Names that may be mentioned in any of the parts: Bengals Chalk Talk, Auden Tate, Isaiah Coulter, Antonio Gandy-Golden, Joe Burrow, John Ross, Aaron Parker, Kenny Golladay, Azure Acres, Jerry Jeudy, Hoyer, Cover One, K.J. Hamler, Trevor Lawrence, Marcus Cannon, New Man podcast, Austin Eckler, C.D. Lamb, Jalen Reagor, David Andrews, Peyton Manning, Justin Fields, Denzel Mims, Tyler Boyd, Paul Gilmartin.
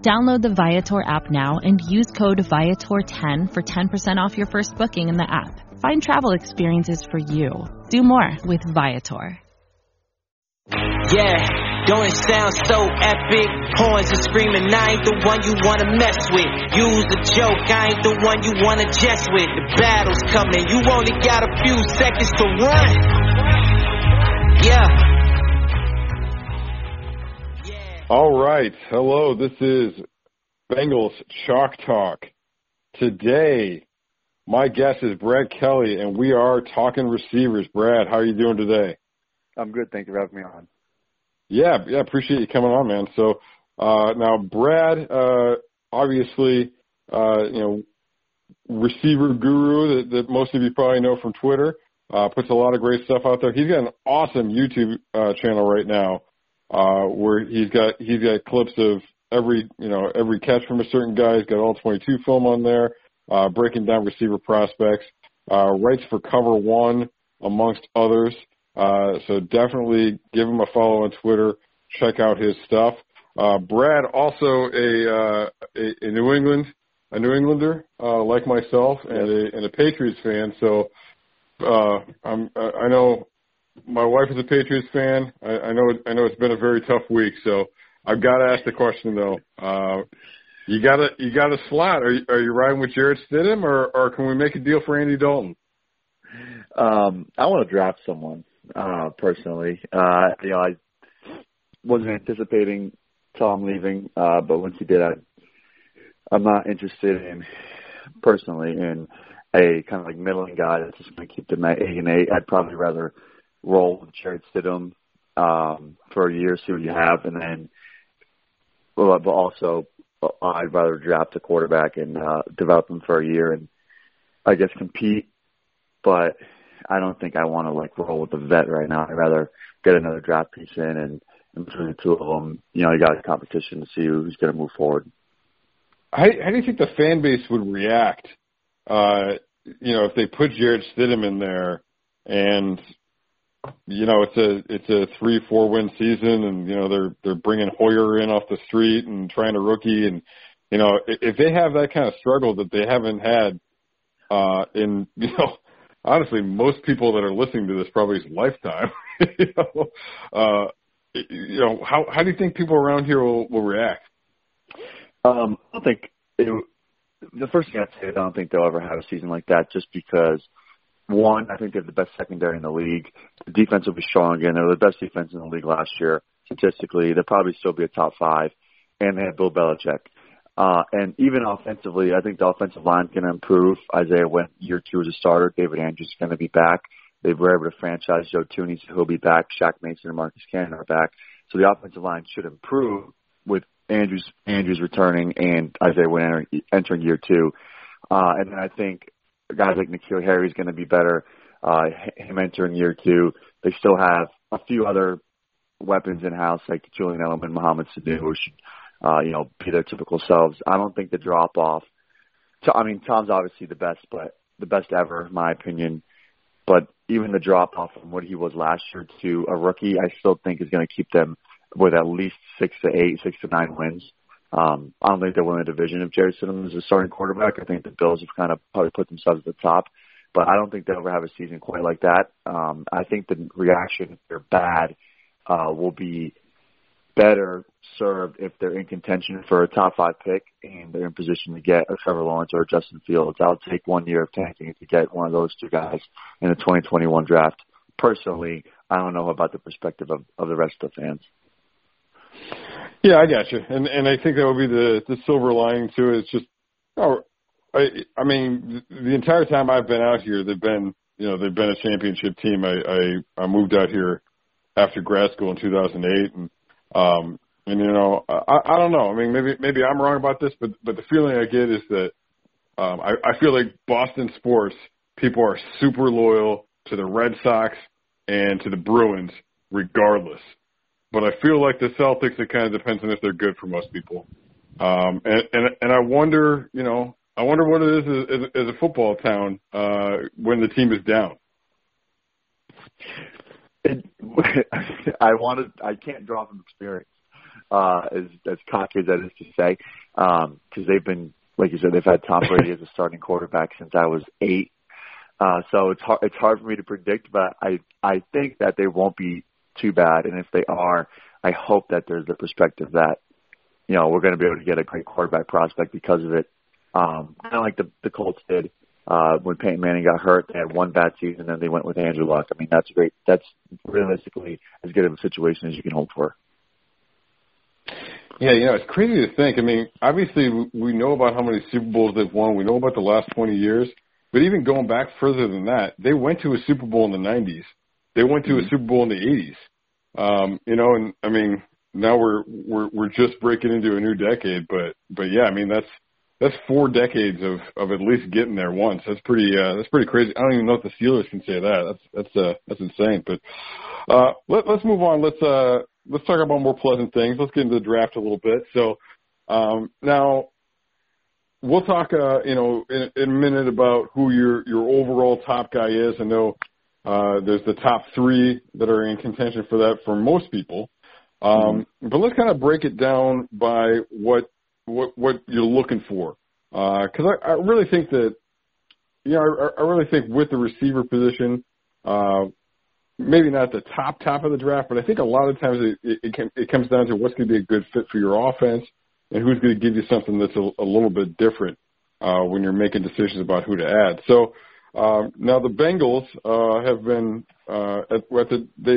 Download the Viator app now and use code Viator10 for 10% off your first booking in the app. Find travel experiences for you. Do more with Viator. Yeah, don't it sound so epic? Horns are screaming, I ain't the one you wanna mess with. Use a joke, I ain't the one you wanna jest with. The battle's coming, you only got a few seconds to run. Yeah. All right, hello, this is Bengals Chalk Talk. Today, my guest is Brad Kelly, and we are talking receivers. Brad, how are you doing today? I'm good. Thank you for having me on. Yeah, appreciate you coming on, man. So now, Brad, obviously, receiver guru that most of you probably know from Twitter, puts a lot of great stuff out there. He's got an awesome YouTube channel right now where he's got clips of every catch from a certain guy. He's got all 22 film on there, breaking down receiver prospects, writes for Cover One, amongst others. So definitely give him a follow on Twitter. Check out his stuff. Brad, also a New Englander like myself, and a Patriots fan. So I know my wife is a Patriots fan. I know it's been a very tough week. So I've got to ask the question though. You got a slot. Are you riding with Jared Stidham, or can we make a deal for Andy Dalton? I want to draft someone. Personally, I wasn't anticipating Tom leaving, but once he did, I'm not interested in a kind of like middling guy that's just going to keep them at 8-8. I'd probably rather roll with Jared Stidham for a year, see what you have, and then, but also I'd rather draft a quarterback and develop him for a year and I guess compete, but I don't think I want to roll with the vet right now. I'd rather get another draft piece in, and between the two of them, you got a competition to see who's going to move forward. How do you think the fan base would react, if they put Jared Stidham in there, and it's a 3-4 win season, and they're bringing Hoyer in off the street and trying a rookie, and if they have that kind of struggle that they haven't had in honestly, most people that are listening to this probably his lifetime. How do you think people around here will react? I don't think the first thing I'd say, I don't think they'll ever have a season like that, just because, one, I think they have the best secondary in the league. The defense will be strong again. They were the best defense in the league last year, statistically. They'll probably still be a top five, and they have Bill Belichick. And even offensively, I think the offensive line is going to improve. Isaiah went year two as a starter. David Andrews is going to be back. They were able to franchise Joe Tooney, so he'll be back. Shaq Mason and Marcus Cannon are back. So the offensive line should improve with Andrews returning and Isaiah Wynn entering year two. And then I think guys like N'Keal Harry is going to be better, him entering year two. They still have a few other weapons in-house like Julian Edelman, Mohamed Sanu, who should – be their typical selves. I don't think the drop-off – I mean, Tom's obviously the best, but the best ever, in my opinion. But even the drop-off from what he was last year to a rookie, I still think is going to keep them with at least 6 to 9 wins. I don't think they'll win the division if Jerry Stidham is a starting quarterback. I think the Bills have kind of probably put themselves at the top. But I don't think they'll ever have a season quite like that. I think the reaction, if they're bad, will be – better served if they're in contention for a top five pick and they're in position to get a Trevor Lawrence or a Justin Fields. I'll take 1 year of tanking to get one of those two guys in the 2021 draft. Personally, I don't know about the perspective of the rest of the fans. Yeah, I got you. And I think that would be the silver lining to it. It's just, I mean, the entire time I've been out here, they've been a championship team. I moved out here after grad school in 2008 and I don't know. I mean, maybe I'm wrong about this, but the feeling I get is that I feel like Boston sports, people are super loyal to the Red Sox and to the Bruins regardless. But I feel like the Celtics, it kind of depends on if they're good for most people. And I wonder, you know, I wonder what it is as a football town when the team is down. I can't draw from experience, as cocky as that is to say, because they've been, like you said, they've had Tom Brady as a starting quarterback since I was 8. So it's hard for me to predict, but I think that they won't be too bad. And if they are, I hope that there's the perspective that, you know, we're going to be able to get a great quarterback prospect because of it. Kind of like the Colts did when Peyton Manning got hurt. They had one bad season, and they went with Andrew Luck. I mean, that's great. That's realistically as good of a situation as you can hope for. Yeah, you know, it's crazy to think. I mean, obviously we know about how many Super Bowls they've won. We know about the last 20 years. But even going back further than that, they went to a Super Bowl in the 90s. They went to a Super Bowl in the 80s. You know, and I mean, now we're just breaking into a new decade. But yeah, I mean, that's 4 decades of at least getting there once. That's pretty crazy. I don't even know if the Steelers can say that. That's insane. But let's move on. Let's talk about more pleasant things. Let's get into the draft a little bit. So now we'll talk, in a minute about who your overall top guy is. I know there's the top 3 that are in contention for that for most people. But let's kind of break it down by what you're looking for, because I really think that, you know, I really think with the receiver position, maybe not at the top of the draft, but I think a lot of times it comes down to what's going to be a good fit for your offense and who's going to give you something that's a little bit different when you're making decisions about who to add. So now the Bengals have been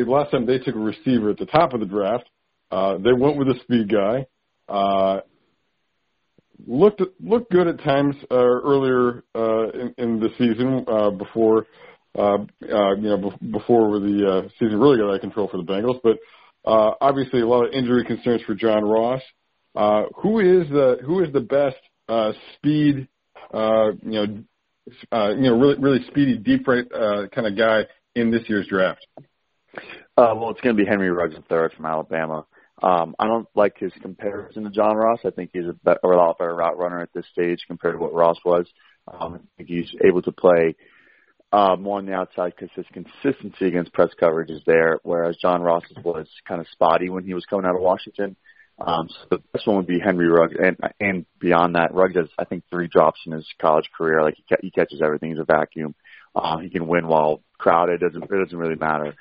last time they took a receiver at the top of the draft, they went with a speed guy. Looked good at times earlier in the season before the season really got out of control for the Bengals, but obviously a lot of injury concerns for John Ross. Who is the best speed really speedy deep right kind of guy in this year's draft? Well, it's going to be Henry Ruggs III from Alabama. I don't like his comparison to John Ross. I think he's a lot better route runner at this stage compared to what Ross was. I think he's able to play more on the outside because his consistency against press coverage is there, whereas John Ross's was kind of spotty when he was coming out of Washington. So the best one would be Henry Ruggs, and beyond that, Ruggs has, I think, 3 drops in his college career. Like he catches everything. He's a vacuum. He can win while crowded. It doesn't really matter.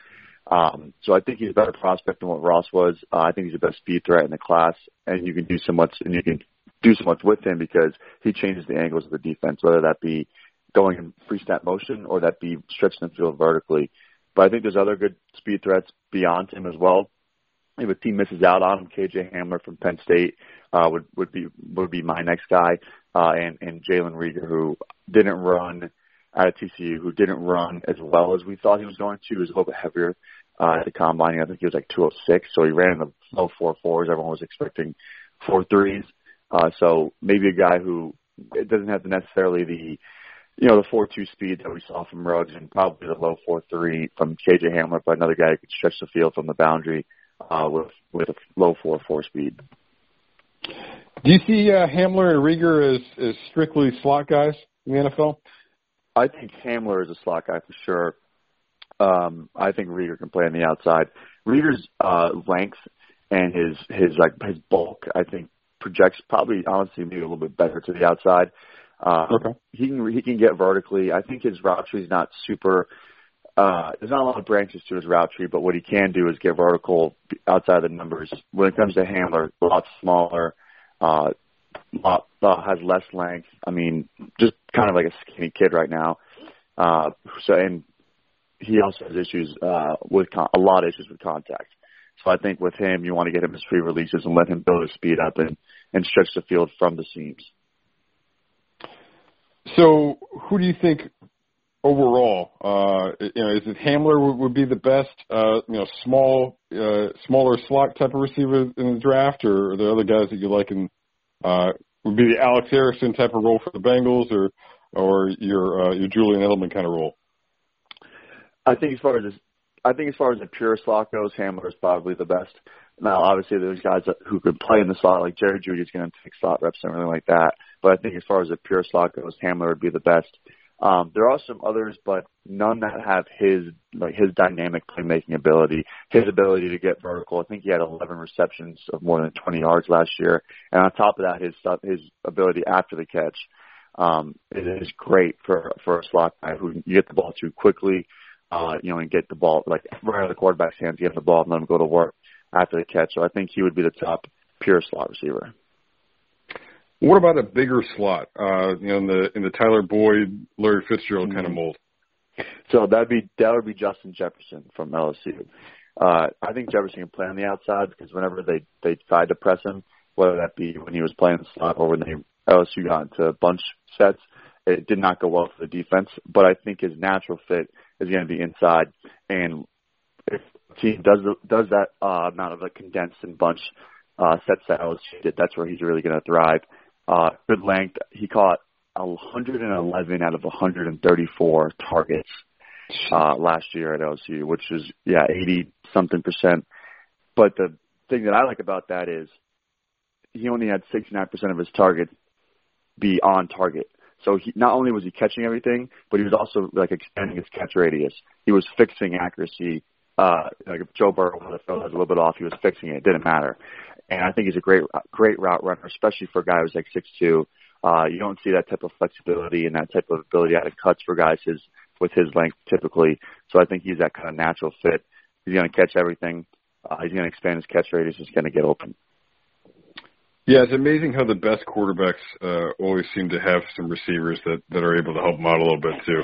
So I think he's a better prospect than what Ross was. I think he's the best speed threat in the class, and you can do so much with him because he changes the angles of the defense, whether that be going in free snap motion or that be stretching the field vertically. But I think there's other good speed threats beyond him as well. If a team misses out on him, K.J. Hamler from Penn State would be my next guy, and Jalen Reagor, who didn't run out of TCU, who didn't run as well as we thought he was going to. He was a little bit heavier at the combine. I think he was like 206, so he ran in the low 4.4s. Everyone was expecting 4.3s. So maybe a guy who it doesn't have necessarily the 4.2 speed that we saw from Ruggs and probably the low 4.3 from K.J. Hamler, but another guy who could stretch the field from the boundary with a low 4.4 speed. Do you see Hamler and Reagor as strictly slot guys in the NFL? I think Hamler is a slot guy for sure. I think Reagor can play on the outside. Reagor's length and his bulk, I think, projects probably honestly maybe a little bit better to the outside. Okay. He can get vertically. I think his route tree is not super. There's not a lot of branches to his route tree, but what he can do is get vertical outside the numbers. When it comes to Hamler, a lot smaller. Has less length. I mean, just kind of like a skinny kid right now. And he also has issues with contact. So I think with him, you want to get him his free releases and let him build his speed up and stretch the field from the seams. So who do you think overall? Is it Hamler would be the best? Smaller slot type of receiver in the draft, or are there other guys that you like in would be the Alex Harrison type of role for the Bengals, or your Julian Edelman kind of role? I think as far as the pure slot goes, Hamler is probably the best. Now, obviously, there's guys who could play in the slot, like Jerry Jeudy is going to take slot reps and everything like that. But I think as far as the pure slot goes, Hamler would be the best. There are some others, but none that have his dynamic playmaking ability, his ability to get vertical. I think he had 11 receptions of more than 20 yards last year, and on top of that, his ability after the catch it is great for a slot guy who you get the ball to quickly, and get the ball like right out of the quarterback's hands, get the ball and let him go to work after the catch. So I think he would be the top pure slot receiver. What about a bigger slot, in the Tyler Boyd, Larry Fitzgerald kind of mold? So that would be Justin Jefferson from LSU. I think Jefferson can play on the outside because whenever they tried to press him, whether that be when he was playing the slot or when LSU got into bunch sets, it did not go well for the defense. But I think his natural fit is going to be inside, and if the team does that amount of a condensed and bunch sets that LSU did, that's where he's really going to thrive. Good length. He caught 111 out of 134 targets last year at LSU, which is 80-something%. But the thing that I like about that is he only had 69% of his targets be on target. So he, not only was he catching everything, but he was also extending his catch radius. He was fixing accuracy. If Joe Burrow was a little bit off, he was fixing it. It didn't matter. And I think he's a great route runner, especially for a guy who's 6'2". You don't see that type of flexibility and that type of ability out of cuts for guys with his length typically. So I think he's that kind of natural fit. He's going to catch everything. He's going to expand his catch radius. He's going to get open. Yeah, it's amazing how the best quarterbacks always seem to have some receivers that are able to help them out a little bit too.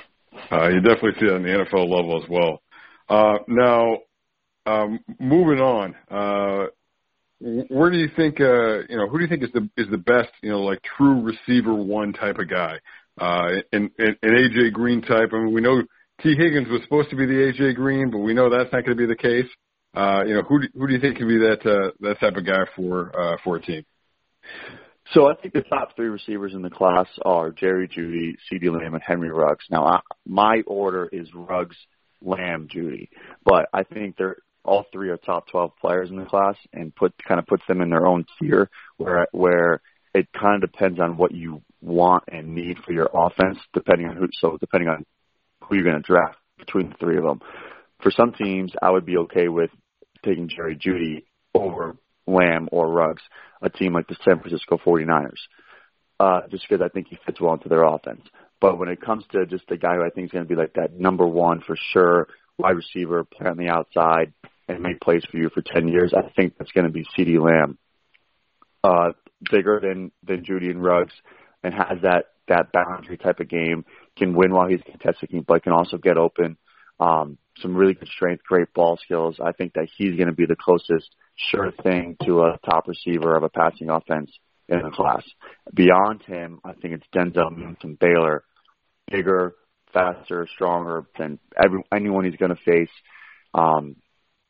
You definitely see that on the NFL level as well. Now, moving on. Where do you think who do you think is the best true receiver one type of guy, an AJ Green type? I mean, we know T. Higgins was supposed to be the AJ Green, but we know that's not going to be the case. Who do you think could be that type of guy for a team? So I think the top three receivers in the class are Jerry Jeudy, C.D. Lamb, and Henry Ruggs. Now my order is Ruggs, Lamb, Jeudy, but I think they're all three are top 12 players in the class, and puts them in their own tier where it kind of depends on what you want and need for your offense, depending on who you're going to draft between the three of them. For some teams, I would be okay with taking Jerry Jeudy over Lamb or Ruggs, a team like the San Francisco 49ers, just because I think he fits well into their offense. But when it comes to just the guy who I think is going to be that number one for sure, wide receiver, play on the outside, and make plays for you for 10 years, I think that's going to be C.D. Lamb. Bigger than Jeudy and Ruggs, and has that boundary type of game, can win while he's contesting, but can also get open. Some really good strength, great ball skills. I think that he's going to be the closest sure thing to a top receiver of a passing offense in the class. Beyond him, I think it's Denzel Mims from Baylor. Bigger, faster, stronger than anyone he's going to face.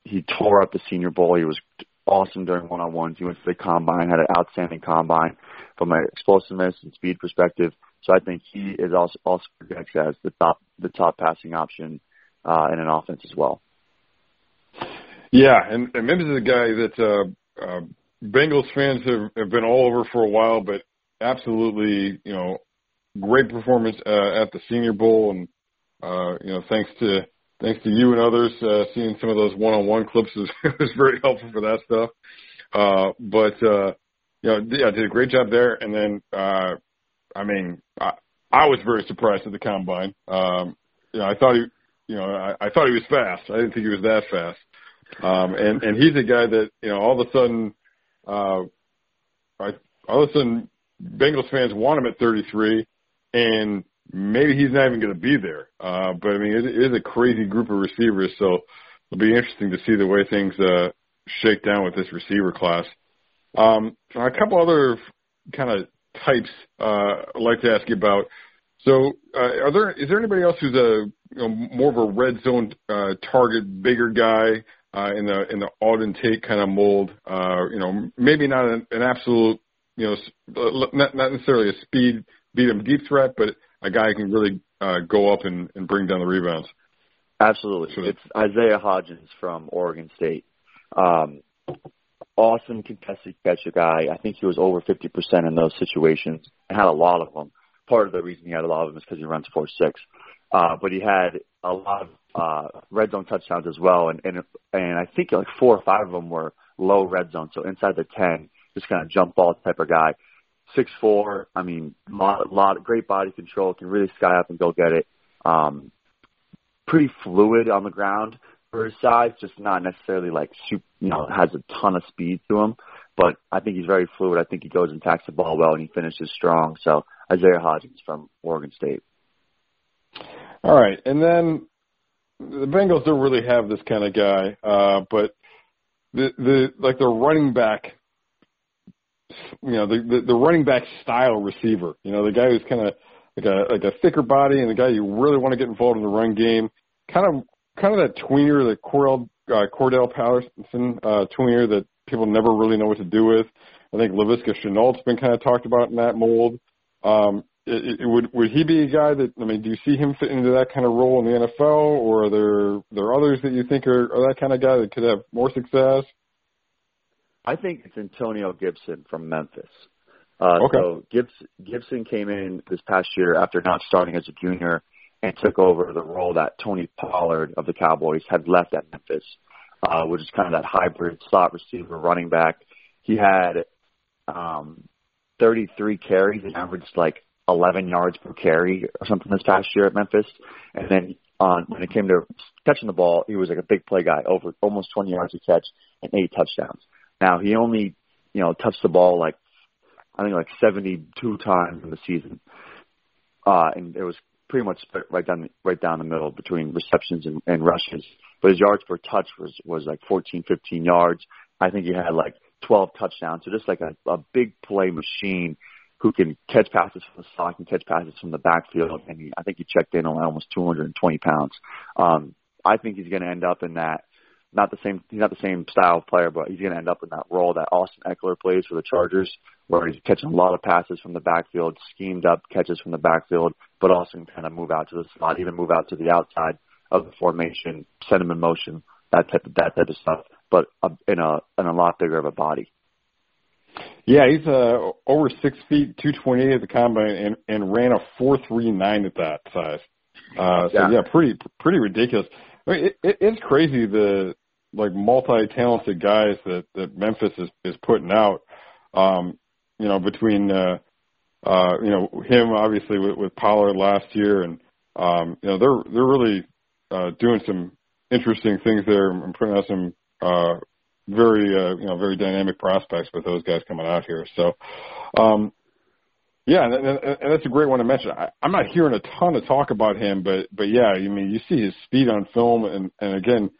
He tore up the Senior Bowl. He was awesome during one-on-ones. He went to the combine, had an outstanding combine from an explosiveness and speed perspective. So I think he is also projects as the top passing option in an offense as well. Yeah, and Mims is a guy that Bengals fans have been all over for a while, but absolutely, great performance at the Senior Bowl, and thanks to you and others, seeing some of those one-on-one clips was very helpful for that stuff. Did a great job there. And then, I was very surprised at the combine. I thought he was fast. I didn't think he was that fast. And he's a guy that all of a sudden Bengals fans want him at 33, and maybe he's not even going to be there. But, it is a crazy group of receivers, so it'll be interesting to see the way things shake down with this receiver class. A couple other kind of types I'd like to ask you about. So is there anybody else who's more of a red zone target, bigger guy in the Auden Tate kind of mold? Maybe not an absolute you know, not necessarily a speed beat him deep threat, but a guy who can really go up and bring down the rebounds. Absolutely. So it's Isaiah Hodgins from Oregon State. Awesome contested catcher guy. I think he was over 50% in those situations and had a lot of them. Part of the reason he had a lot of them is because he runs 4.6. But he had a lot of red zone touchdowns as well, and I think like 4 or 5 of them were low red zone, so inside the 10, just kind of jump ball type of guy. 6'4", I mean, lot great body control, can really sky up and go get it. Pretty fluid on the ground for his size, just not necessarily like super, you know, has a ton of speed to him, but I think he's very fluid. I think he goes and tacks the ball well, and he finishes strong. So Isaiah Hodgins from Oregon State. All right, and then the Bengals don't really have this kind of guy, but the running back, you know, the running back style receiver, you know, the guy who's kind of like a thicker body and the guy you really want to get involved in the run game, kind of that tweener, the Cordell Patterson tweener that people never really know what to do with. I think Laviska Chenault's been kind of talked about in that mold. Would he be a guy that, I mean, do you see him fit into that kind of role in the NFL, or are there others that you think are that kind of guy that could have more success? I think it's Antonio Gibson from Memphis. Okay. So Gibson came in this past year after not starting as a junior and took over the role that Tony Pollard of the Cowboys had left at Memphis, which is kind of that hybrid slot receiver running back. He had 33 carries and averaged like 11 yards per carry or something this past year at Memphis. And then when it came to catching the ball, he was like a big play guy, over almost 20 yards a catch and 8 touchdowns. Now, he only, you know, touched the ball like, I think like 72 times in the season. And it was pretty much right down the middle between receptions and rushes. But his yards per touch was like 14, 15 yards. I think he had like 12 touchdowns. So just like a big play machine who can catch passes from the slot and catch passes from the backfield. And I think he checked in on almost 220 pounds. I think he's going to end up in that. He's not the same style of player, but he's going to end up in that role that Austin Eckler plays for the Chargers, where he's catching a lot of passes from the backfield, schemed up catches from the backfield, but also can kind of move out to the slot, even move out to the outside of the formation, send him in motion, that type of stuff, but in a lot bigger of a body. Yeah, he's over 6 feet, 228 at the combine, and ran a 4.39 at that size. So yeah, pretty ridiculous. I mean, it's crazy the like multi-talented guys that Memphis is putting out. You know, between you know, him obviously with Pollard last year, and you know, they're really doing some interesting things there and putting out some very dynamic prospects with those guys coming out here. So yeah, and that's a great one to mention. I'm not hearing a ton of talk about him, but yeah, I mean, you see his speed on film, and again,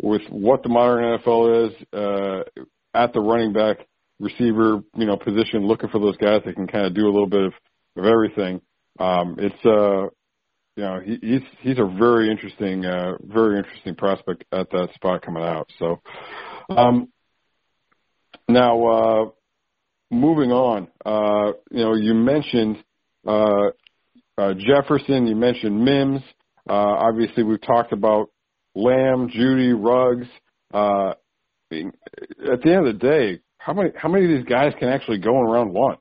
with what the modern NFL is at the running back receiver, you know, position, looking for those guys that can kind of do a little bit of everything. It's you know, he's a very interesting prospect at that spot coming out. So now moving on, you know, you mentioned Jefferson, you mentioned Mims. Obviously, we've talked about Lamb, Jeudy, Ruggs. At the end of the day, how many of these guys can actually go in round one?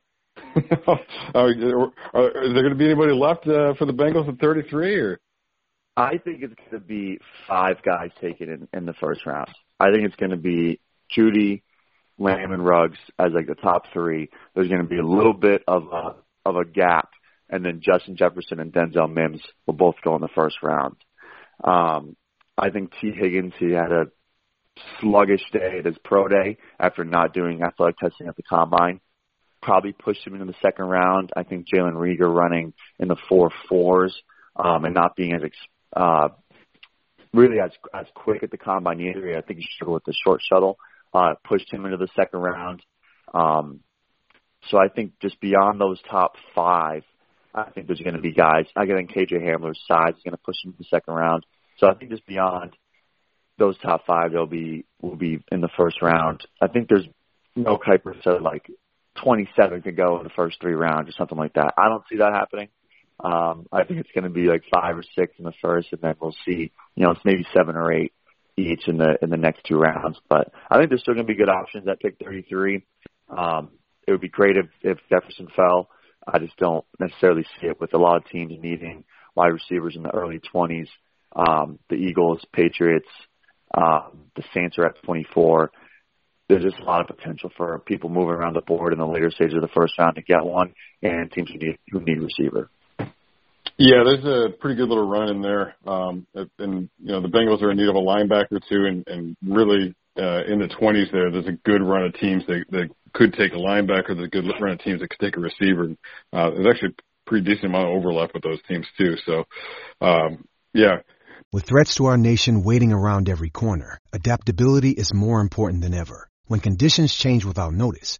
Is there going to be anybody left for the Bengals at 33? Or? I think it's going to be 5 guys taken in the first round. I think it's going to be Jeudy, Lamb, and Ruggs as like the top 3. There's going to be a little bit of a gap, and then Justin Jefferson and Denzel Mims will both go in the first round. I think T. Higgins, he had a sluggish day at his pro day after not doing athletic testing at the combine. Probably pushed him into the second round. I think Jalen Reagor running in the 4.4s and not being as quick at the combine either. I think he struggled with the short shuttle. Pushed him into the second round. So I think just beyond those top 5, I think there's going to be guys. I think K.J. Hamler's size is going to push him to the second round. So I think just beyond those top 5, will be in the first round. I think there's, you know, Kuiper said like 27 could go in the first three rounds or something like that. I don't see that happening. I think it's going to be like 5 or 6 in the first, and then we'll see. You know, it's maybe 7 or 8 each in the next two rounds. But I think there's still going to be good options at pick 33. It would be great if Jefferson fell. I just don't necessarily see it with a lot of teams needing wide receivers in the early 20s. The Eagles, Patriots, the Saints are at 24. There's just a lot of potential for people moving around the board in the later stage of the first round to get one, and teams who need receiver. Yeah, there's a pretty good little run in there. And, you know, the Bengals are in need of a linebacker, too, and really in the 20s there, there's a good run of teams that could take a linebacker. There's a good run of teams that could take a receiver. There's actually a pretty decent amount of overlap with those teams, too. So, yeah. With threats to our nation waiting around every corner, adaptability is more important than ever. When conditions change without notice,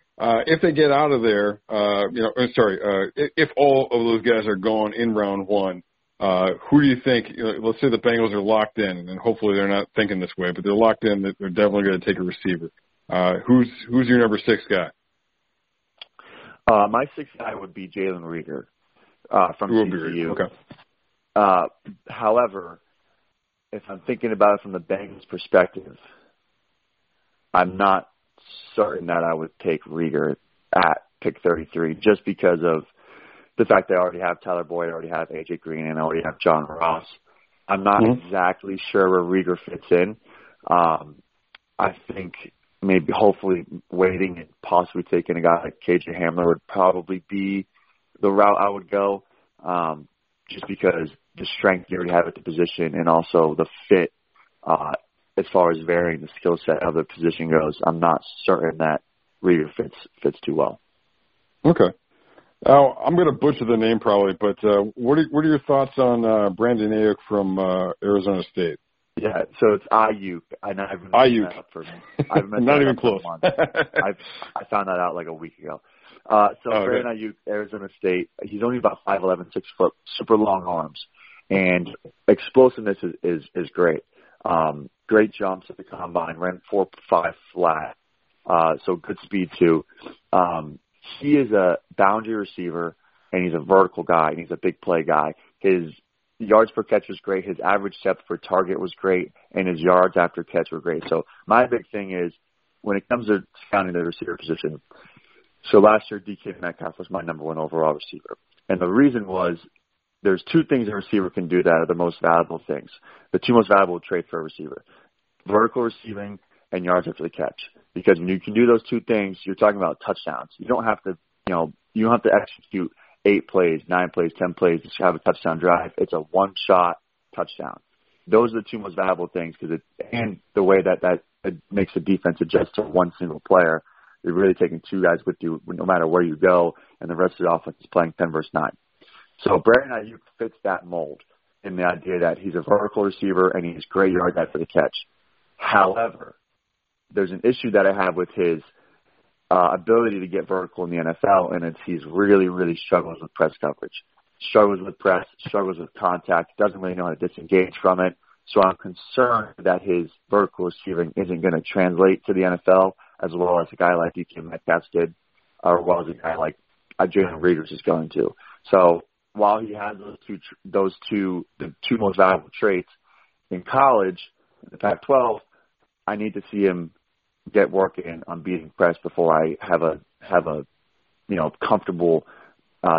if they get out of there, if all of those guys are gone in round one, who do you think, let's say the Bengals are locked in, and hopefully they're not thinking this way, but they're locked in that they're definitely going to take a receiver. Who's your number 6 guy? My 6th guy would be Jalen Reagor from TCU. Okay. However, if I'm thinking about it from the Bengals' perspective, I'm not certain that I would take Reagor at pick 33 just because of the fact they already have Tyler Boyd, already have A.J. Green, and already have John Ross. I'm not exactly sure where Reagor fits in. I think maybe hopefully waiting and possibly taking a guy like K.J. Hamler would probably be the route I would go just because the strength you already have at the position and also the fit as far as varying the skill set of the position goes. I'm not certain that Reagor fits too well. Okay. Now, I'm going to butcher the name probably, but what are your thoughts on Brandon Aiyuk from Arizona State? Yeah, so it's Aiyuk. Aiyuk. Not even close. I found that out like a week ago. Brandon Aiyuk, Arizona State, he's only about 5'11", 6 foot, super long arms, and explosiveness is great. Great jumps at the combine, ran 4.5 flat, so good speed too. He is a boundary receiver, and he's a vertical guy, and he's a big play guy. His yards per catch was great. His average depth per target was great, and his yards after catch were great. So my big thing is when it comes to scouting the receiver position, so last year DK Metcalf was my number 1 overall receiver, and the reason was there's 2 things a receiver can do that are the most valuable things, the 2 most valuable traits for a receiver, vertical receiving and yards after the catch. Because when you can do those 2 things, you're talking about touchdowns. You don't have to, you don't have to execute 8 plays, 9 plays, 10 plays to have a touchdown drive. It's a one-shot touchdown. Those are the 2 most valuable things and the way that makes the defense adjust to one single player. You're really taking 2 guys with you no matter where you go, and the rest of the offense is playing 10 versus 9. So Brandon Aiyuk fits that mold in the idea that he's a vertical receiver and he's great yard guy for the catch. However, there's an issue that I have with his ability to get vertical in the NFL, and he's really, really struggles with press coverage, struggles with contact, doesn't really know how to disengage from it. So I'm concerned that his vertical receiving isn't going to translate to the NFL as well as a guy like DK Metcalf did, or well as a guy like Jalen Reagor is going to. So while he has the two most valuable traits in college, in the Pac-12, I need to see him get work in on beating press before I have a comfortable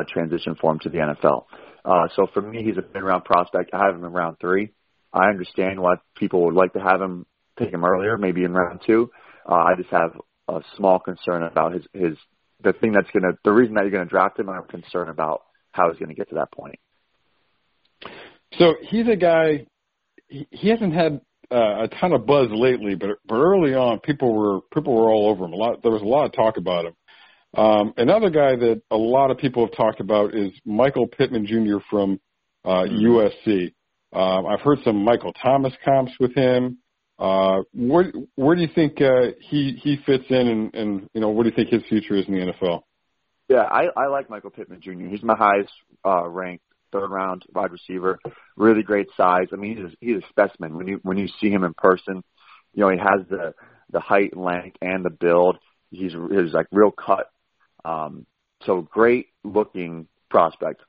transition for him to the NFL. So for me, he's a mid-round prospect. I have him in round 3. I understand why people would like to have him take him earlier, maybe in round 2. I just have a small concern about the reason that you're going to draft him. I'm concerned about how he's going to get to that point. So he's a guy. He hasn't had a ton of buzz lately, but early on, people were all over him. There was a lot of talk about him. Another guy that a lot of people have talked about is Michael Pittman Jr. from USC. I've heard some Michael Thomas comps with him. Where do you think he fits in, and you know, what do you think his future is in the NFL? Yeah, I like Michael Pittman Jr. He's my highest ranked third-round wide receiver. Really great size. I mean, he's a specimen. When you see him in person, you know, he has the height, length, and the build. He's like real cut. So great-looking prospect.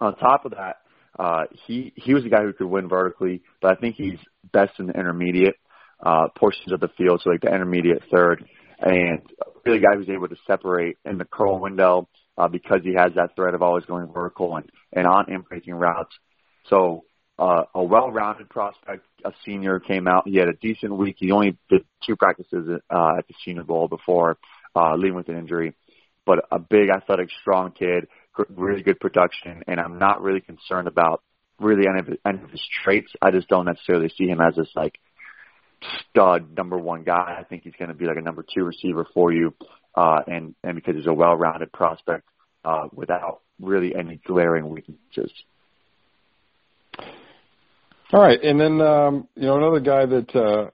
On top of that, he was a guy who could win vertically, but I think he's best in the intermediate portions of the field, so like the intermediate third, and really a guy who's able to separate in the curl window because he has that threat of always going vertical and on in-breaking routes. So a well-rounded prospect, a senior, came out. He had a decent week. He only did 2 practices at the Senior Bowl before leaving with an injury, but a big, athletic, strong kid, really good production, and I'm not really concerned about really any of his traits. I just don't necessarily see him as this, like, stud number one guy. I think he's going to be like a number 2 receiver for you, and because he's a well-rounded prospect without really any glaring weaknesses. All right, and then, you know, another guy that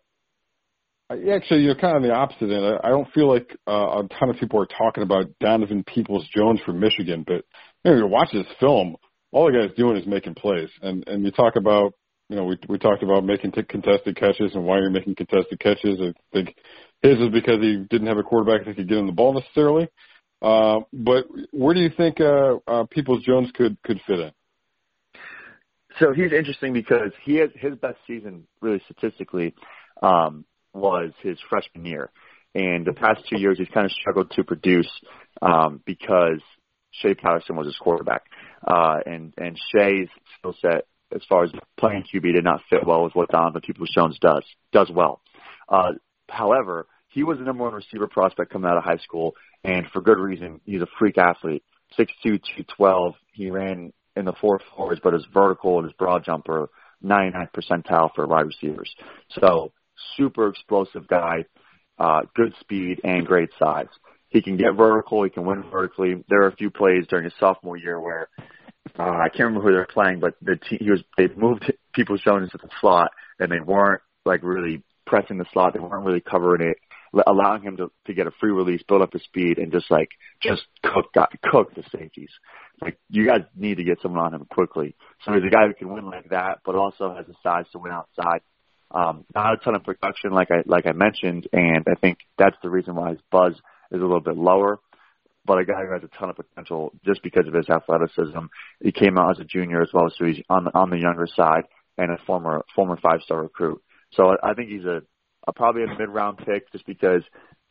actually you're kind of the opposite end. I don't feel like a ton of people are talking about Donovan Peoples-Jones from Michigan, but you know, you watch this film, all the guy's doing is making plays. And you talk about, you know, we talked about making contested catches and why you're making contested catches. I think his is because he didn't have a quarterback that could get him the ball necessarily. But where do you think Peoples-Jones could fit in? So he's interesting because his best season, really statistically, was his freshman year. And the past 2 years, he's kind of struggled to produce because Shea Patterson was his quarterback. And Shea's skill set, as far as playing QB, did not fit well with what Donovan Peoples-Jones does well. However, he was the number 1 receiver prospect coming out of high school, and for good reason. He's a freak athlete. 6'2", 212. He ran in the 4.4s, but his vertical and his broad jumper, 99th percentile for wide receivers. So super explosive guy, good speed, and great size. He can get vertical. He can win vertically. There are a few plays during his sophomore year where I can't remember who they were playing, but they moved Peoples-Jones into the slot, and they weren't like really pressing the slot. They weren't really covering it, allowing him to get a free release, build up his speed, and just cook the safeties. Like, you guys need to get someone on him quickly. So he's a guy who can win like that, but also has the size to win outside. Not a ton of production, like I mentioned, and I think that's the reason why his buzz is a little bit lower. But a guy who has a ton of potential just because of his athleticism. He came out as a junior as well, so he's on the younger side and a former 5-star recruit. So I think he's a probably a mid-round pick just because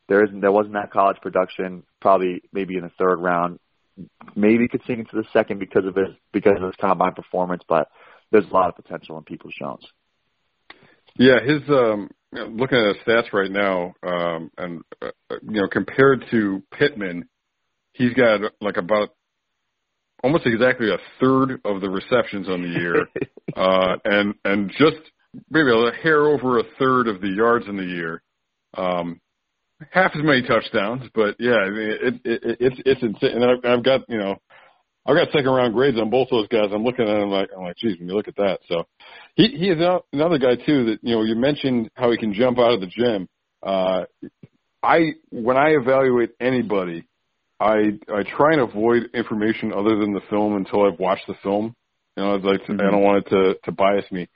there wasn't that college production. Probably maybe in the 3rd round, maybe could sink into the 2nd because of his combine performance. But there's a lot of potential in Peoples-Jones. Yeah, his looking at his stats right now, and you know, compared to Pittman, he's got like about almost exactly a 3rd of the receptions on the year, and just maybe a hair over a 3rd of the yards in the year, half as many touchdowns. But yeah, I mean, it's insane. And I've got, you know, I've got 2nd-round grades on both those guys. I'm looking at him like, geez, when you look at that. So he is another guy too that, you know, you mentioned how he can jump out of the gym. When I evaluate anybody, I try and avoid information other than the film until I've watched the film. You know, I don't want it to bias me.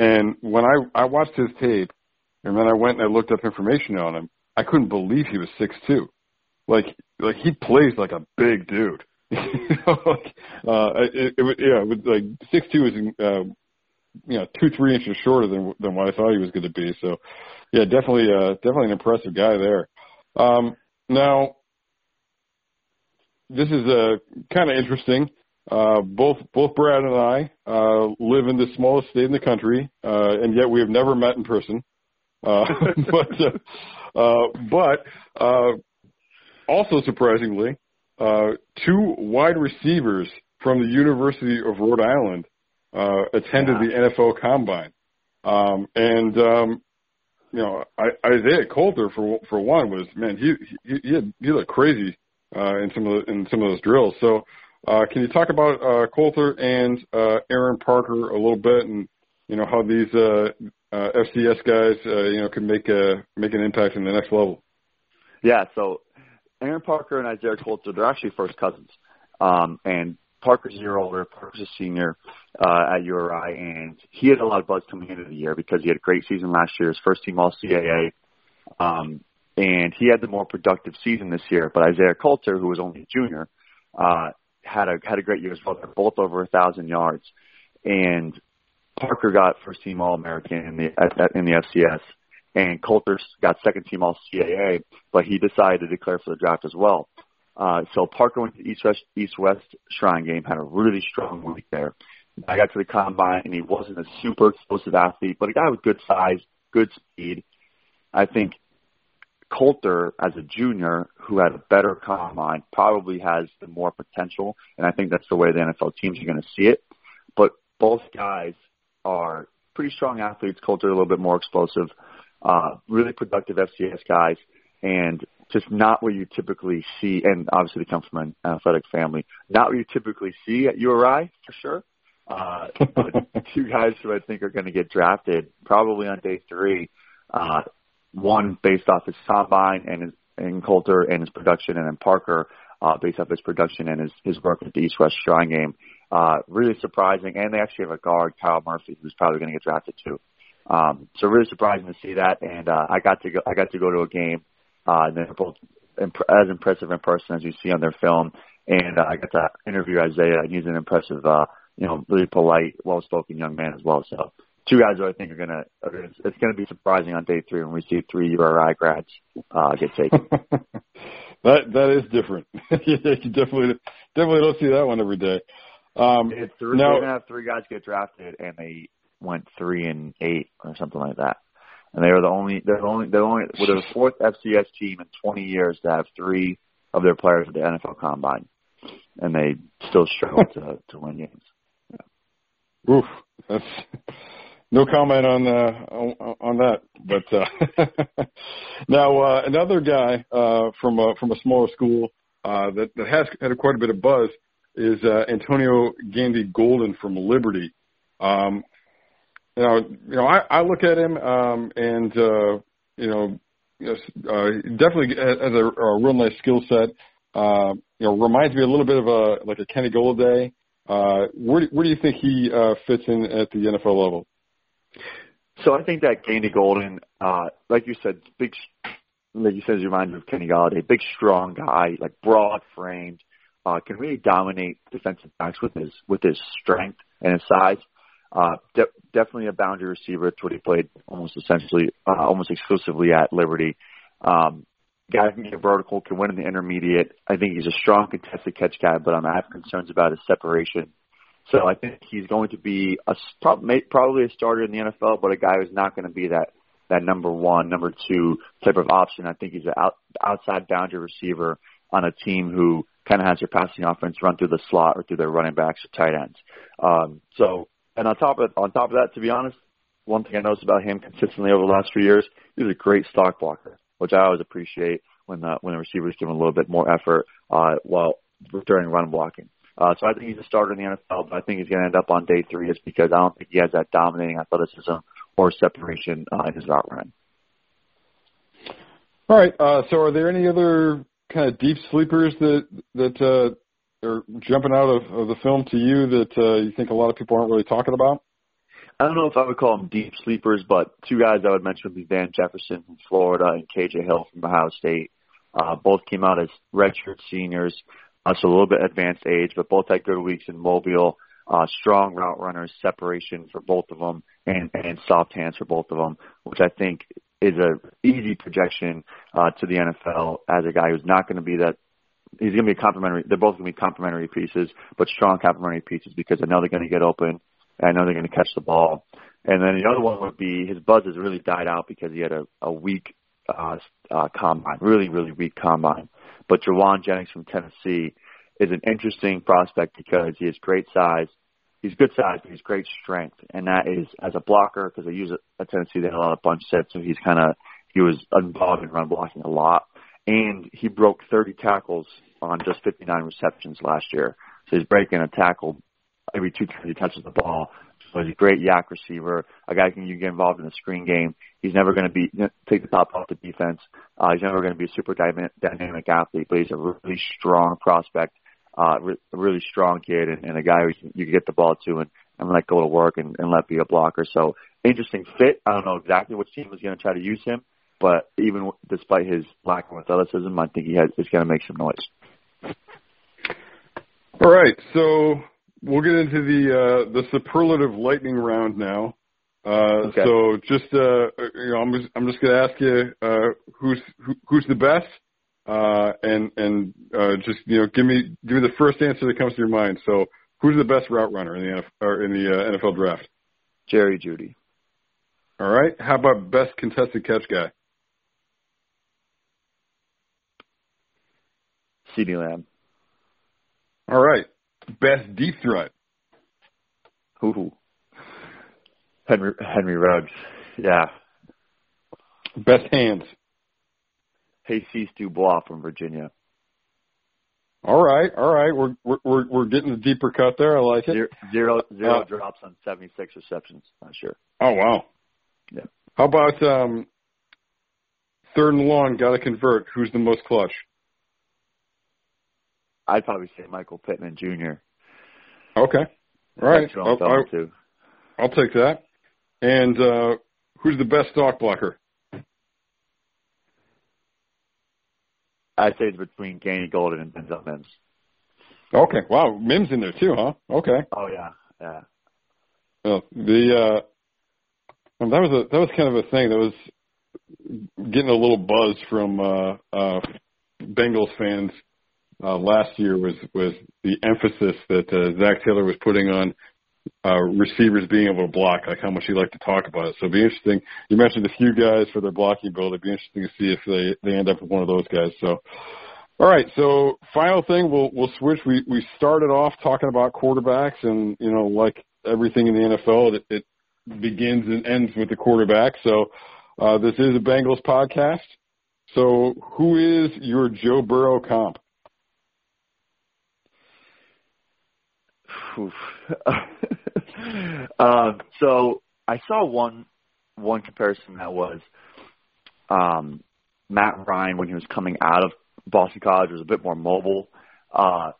And when I watched his tape, and then I went and I looked up information on him, I couldn't believe he was 6'2". Like he plays like a big dude. You know, it was like 6'2" is, you know, 2-3 inches shorter than what I thought he was going to be. So, yeah, definitely an impressive guy there. Now, this is kind of interesting. Both Brad and I live in the smallest state in the country, and yet we have never met in person. But also surprisingly, 2 wide receivers from the University of Rhode Island attended the NFL Combine, you know, Isaiah Coulter for one was, man, he looked crazy in some of those drills. So Can you talk about Coulter and Aaron Parker a little bit, and you know how these FCS guys can make an impact in the next level? Yeah, so Aaron Parker and Isaiah Coulter, they're actually first cousins, and Parker's a year older. Parker's a senior at URI, and he had a lot of buzz coming into the year because he had a great season last year, his first team All-CAA, and he had the more productive season this year. But Isaiah Coulter, who was only a junior, had a great year as well. They're both over 1,000 yards, and Parker got first team All-American in the FCS, and Coulter got second team All-CAA, but he decided to declare for the draft as well. So Parker went to the East West Shrine Game, had a really strong week there. I got to the combine, and he wasn't a super explosive athlete, but a guy with good size, good speed. I think Coulter, as a junior who had a better combine, probably has the more potential, and I think that's the way the NFL teams are going to see it. But both guys are pretty strong athletes. Coulter a little bit more explosive, really productive FCS guys, and just not what you typically see, and obviously they come from an athletic family, not what you typically see at URI, for sure. But two guys who I think are going to get drafted probably on day three, one based off his combine and Coulter and his production, and then Parker based off his production and his work at the East-West Shrine Game. Really surprising, and they actually have a guard, Kyle Murphy, who's probably going to get drafted too. So really surprising to see that, and I got to go to a game. They're both as impressive in person as you see on their film. And I got to interview Isaiah, and he's an impressive, really polite, well-spoken young man as well. So two guys who I think it's going to be surprising on day three when we see three URI grads get taken. That is different. You definitely don't see that one every day. They're going to have three guys get drafted, and they went 3-8 or something like that. And they were the fourth FCS team in 20 years to have three of their players at the NFL Combine, and they still struggle to win games. Yeah. Oof, that's no comment on that. But now another guy from a smaller school that has had quite a bit of buzz is Antonio Gandy-Golden from Liberty. I look at him definitely has a real nice skill set. Reminds me a little bit of a Kenny Golladay. Where do you think he fits in at the NFL level? So I think that Gandy-Golden, like you said, reminds me of Kenny Golladay, big strong guy, like broad framed, can really dominate defensive backs with his strength and his size. Definitely a boundary receiver. That's what he played almost exclusively at Liberty. Guy can get vertical, can win in the intermediate. I think he's a strong contested catch guy, but I have concerns about his separation. So I think he's going to be probably a starter in the NFL, but a guy who's not going to be that number one, number two type of option. I think he's an outside boundary receiver on a team who kind of has their passing offense run through the slot or through their running backs or tight ends. And on top of that, to be honest, one thing I noticed about him consistently over the last few years, he's a great stock blocker, which I always appreciate when the receiver's given a little bit more effort during run blocking. So I think he's a starter in the NFL, but I think he's going to end up on day three just because I don't think he has that dominating athleticism or separation in his route run. All right. So are there any other kind of deep sleepers that or jumping out of the film to you that you think a lot of people aren't really talking about? I don't know if I would call them deep sleepers, but two guys I would mention would be Van Jefferson from Florida and K.J. Hill from Ohio State. Both came out as redshirt seniors, so a little bit advanced age, but both had good weeks in Mobile. Strong route runners, separation for both of them, and soft hands for both of them, which I think is an easy projection to the NFL as a guy who's not going to be that. He's going to be complimentary. They're both going to be complimentary pieces, but strong complimentary pieces because I know they're going to get open. I know they're going to catch the ball. And then the other one would be his buzz has really died out because he had a weak combine, really, really weak combine. But Jawan Jennings from Tennessee is an interesting prospect because he has great size. He's good size, but he's great strength. And that is as a blocker because they use at Tennessee, they had a lot of bunch sets, so he was involved in run blocking a lot. And he broke 30 tackles on just 59 receptions last year. So he's breaking a tackle every two times he touches the ball. So he's a great yak receiver, a guy who can get involved in the screen game. He's never going to be take the top off the defense. He's never going to be a super dynamic athlete, but he's a really strong prospect, really strong kid, and a guy who you can get the ball to and let go to work and let be a blocker. So interesting fit. I don't know exactly which team is going to try to use him, but even despite his lack of athleticism, I think he's going to make some noise. All right, so we'll get into the superlative lightning round now. Okay. So just I'm just going to ask you who's the best, and give me the first answer that comes to your mind. So who's the best route runner in the NFL draft? Jerry Jeudy. All right. How about best contested catch guy? C.D. Lamb. All right. Best deep threat. Ooh. Henry Ruggs. Yeah. Best hands. Jesus Dubois from Virginia. All right. We're getting the deeper cut there. I like it. Zero drops on 76 receptions. Not sure. Oh wow. Yeah. How about third and long? Got to convert. Who's the most clutch? I'd probably say Michael Pittman Jr. Okay. All right. I'll take that. And who's the best stock blocker? I'd say it's between Gandy-Golden and Denzel Mims. Okay. Wow. Mims in there too, huh? Okay. Oh yeah. Yeah. Well, that was kind of a thing that was getting a little buzz from Bengals fans. Last year was the emphasis that Zach Taylor was putting on receivers being able to block, like how much he liked to talk about it. So it'd be interesting. You mentioned a few guys for their blocking build. It'd be interesting to see if they end up with one of those guys. So, all right. So final thing, we'll switch. We started off talking about quarterbacks, and like everything in the NFL, it begins and ends with the quarterback. So this is a Bengals podcast. So who is your Joe Burrow comp? So I saw one comparison that was Matt Ryan when he was coming out of Boston College was a bit more mobile, so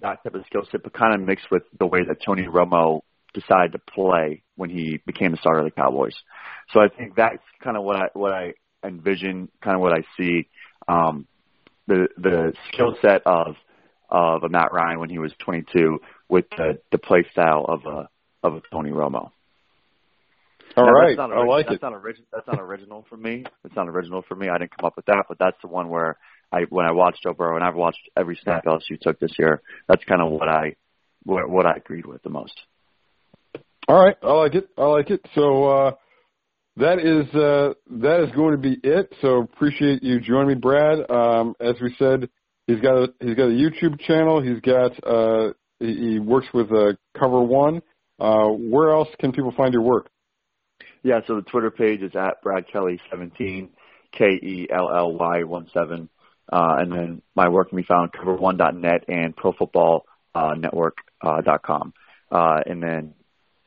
that type of skill set, but kind of mixed with the way that Tony Romo decided to play when he became the starter of the Cowboys. So I think that's kind of what I envision, kind of what I see, the skill set of a Matt Ryan when he was 22 with the play style of a Tony Romo. All right. That's not original for me. I didn't come up with that, but that's the one where when I watched Joe Burrow, and I've watched every snap LSU took this year, that's kind of what I agreed with the most. All right. I like it. So, that is going to be it. So appreciate you joining me, Brad. As we said, He's got a YouTube channel. He's got he works with Cover One. Where else can people find your work? Yeah, so the Twitter page is at Brad Kelly 17, KELLY17, and then my work can be found at cover1.net and profootballnetwork.com. And then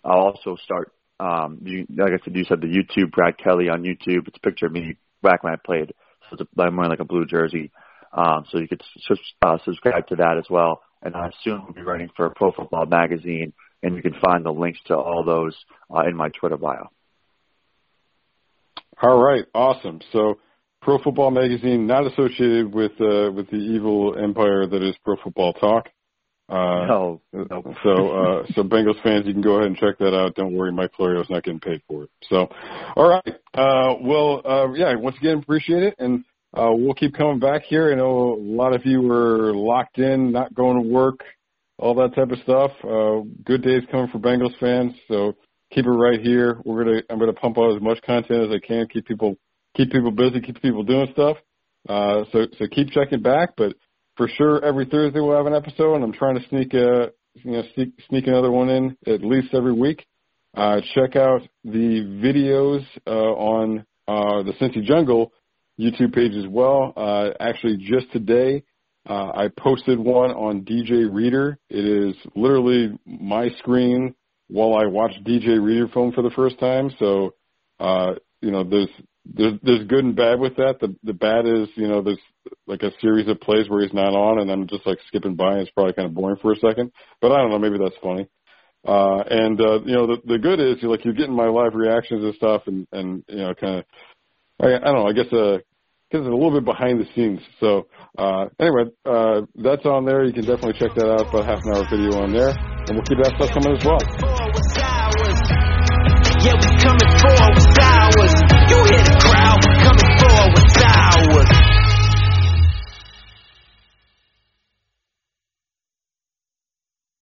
I'll also start. Like I said, you said the YouTube Brad Kelly on YouTube. It's a picture of me back when I played. So I'm wearing like a blue jersey. So you could subscribe to that as well. And I soon will be writing for Pro Football Magazine, and you can find the links to all those in my Twitter bio. All right, awesome. So Pro Football Magazine, not associated with the evil empire that is Pro Football Talk. No. So Bengals fans, you can go ahead and check that out. Don't worry, Mike Florio's not getting paid for it. So, all right. Once again, appreciate it. And we'll keep coming back here. I know a lot of you were locked in, not going to work, all that type of stuff. Good days coming for Bengals fans, so keep it right here. I'm gonna pump out as much content as I can, keep people busy, keep people doing stuff. So keep checking back, but for sure every Thursday we'll have an episode, and I'm trying to sneak another one in at least every week. Check out the videos on the Cincy Jungle YouTube page as well. Actually, just today, I posted one on DJ Reader. It is literally my screen while I watch DJ Reader film for the first time. So, you know, there's good and bad with that. The bad is, you know, there's like a series of plays where he's not on, and I'm just like skipping by, and it's probably kind of boring for a second. But I don't know, maybe that's funny. You know, the good is you're getting my live reactions and stuff, and you know, kind of, I don't know, I guess because it's a little bit behind the scenes. So anyway, that's on there. You can definitely check that out. About half an hour video on there, and we'll keep that stuff coming as well.